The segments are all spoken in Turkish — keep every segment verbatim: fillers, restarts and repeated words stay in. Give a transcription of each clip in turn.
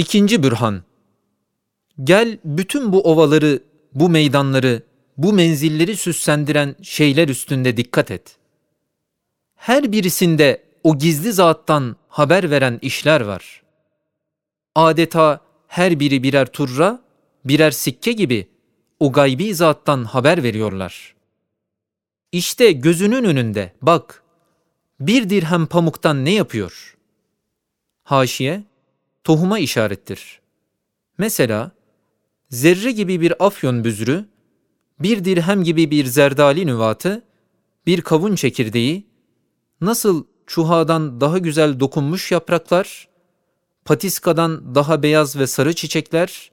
İkinci bürhan, gel bütün bu ovaları, bu meydanları, bu menzilleri süslendiren şeyler üstünde dikkat et. Her birisinde o gizli zattan haber veren işler var. Adeta her biri birer turra, birer sikke gibi o gaybi zattan haber veriyorlar. İşte gözünün önünde bak, bir dirhem pamuktan ne yapıyor? Haşiye, tohuma işarettir. Mesela, zerre gibi bir afyon büzrü, bir dirhem gibi bir zerdali nüvatı, bir kavun çekirdeği, nasıl çuhadan daha güzel dokunmuş yapraklar, patiskadan daha beyaz ve sarı çiçekler,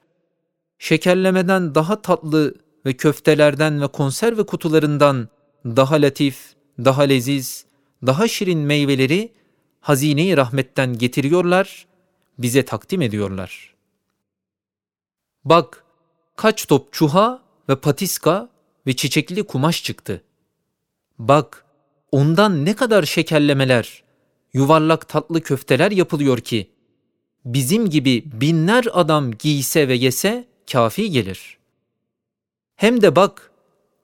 şekerlemeden daha tatlı ve köftelerden ve konserve kutularından daha latif, daha leziz, daha şirin meyveleri hazine-i rahmetten getiriyorlar, bize takdim ediyorlar. Bak, kaç top çuha ve patiska ve çiçekli kumaş çıktı. Bak, ondan ne kadar şekerlemeler, yuvarlak tatlı köfteler yapılıyor ki, bizim gibi binler adam giyse ve yese kafi gelir. Hem de bak,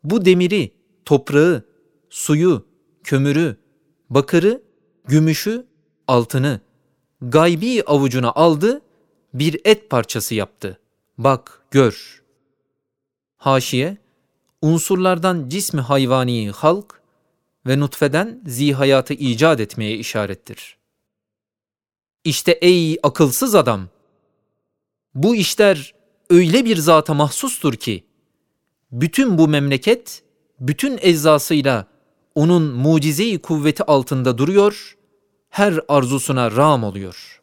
bu demiri, toprağı, suyu, kömürü, bakırı, gümüşü, altını, gaybi avucuna aldı, bir et parçası yaptı. Bak, gör. Haşiye, unsurlardan cismi hayvani halk ve nutfeden zihayatı icat etmeye işarettir. İşte ey akılsız adam! Bu işler öyle bir zata mahsustur ki, bütün bu memleket, bütün eczasıyla onun mucize-i kuvveti altında duruyor, her arzusuna rağm oluyor.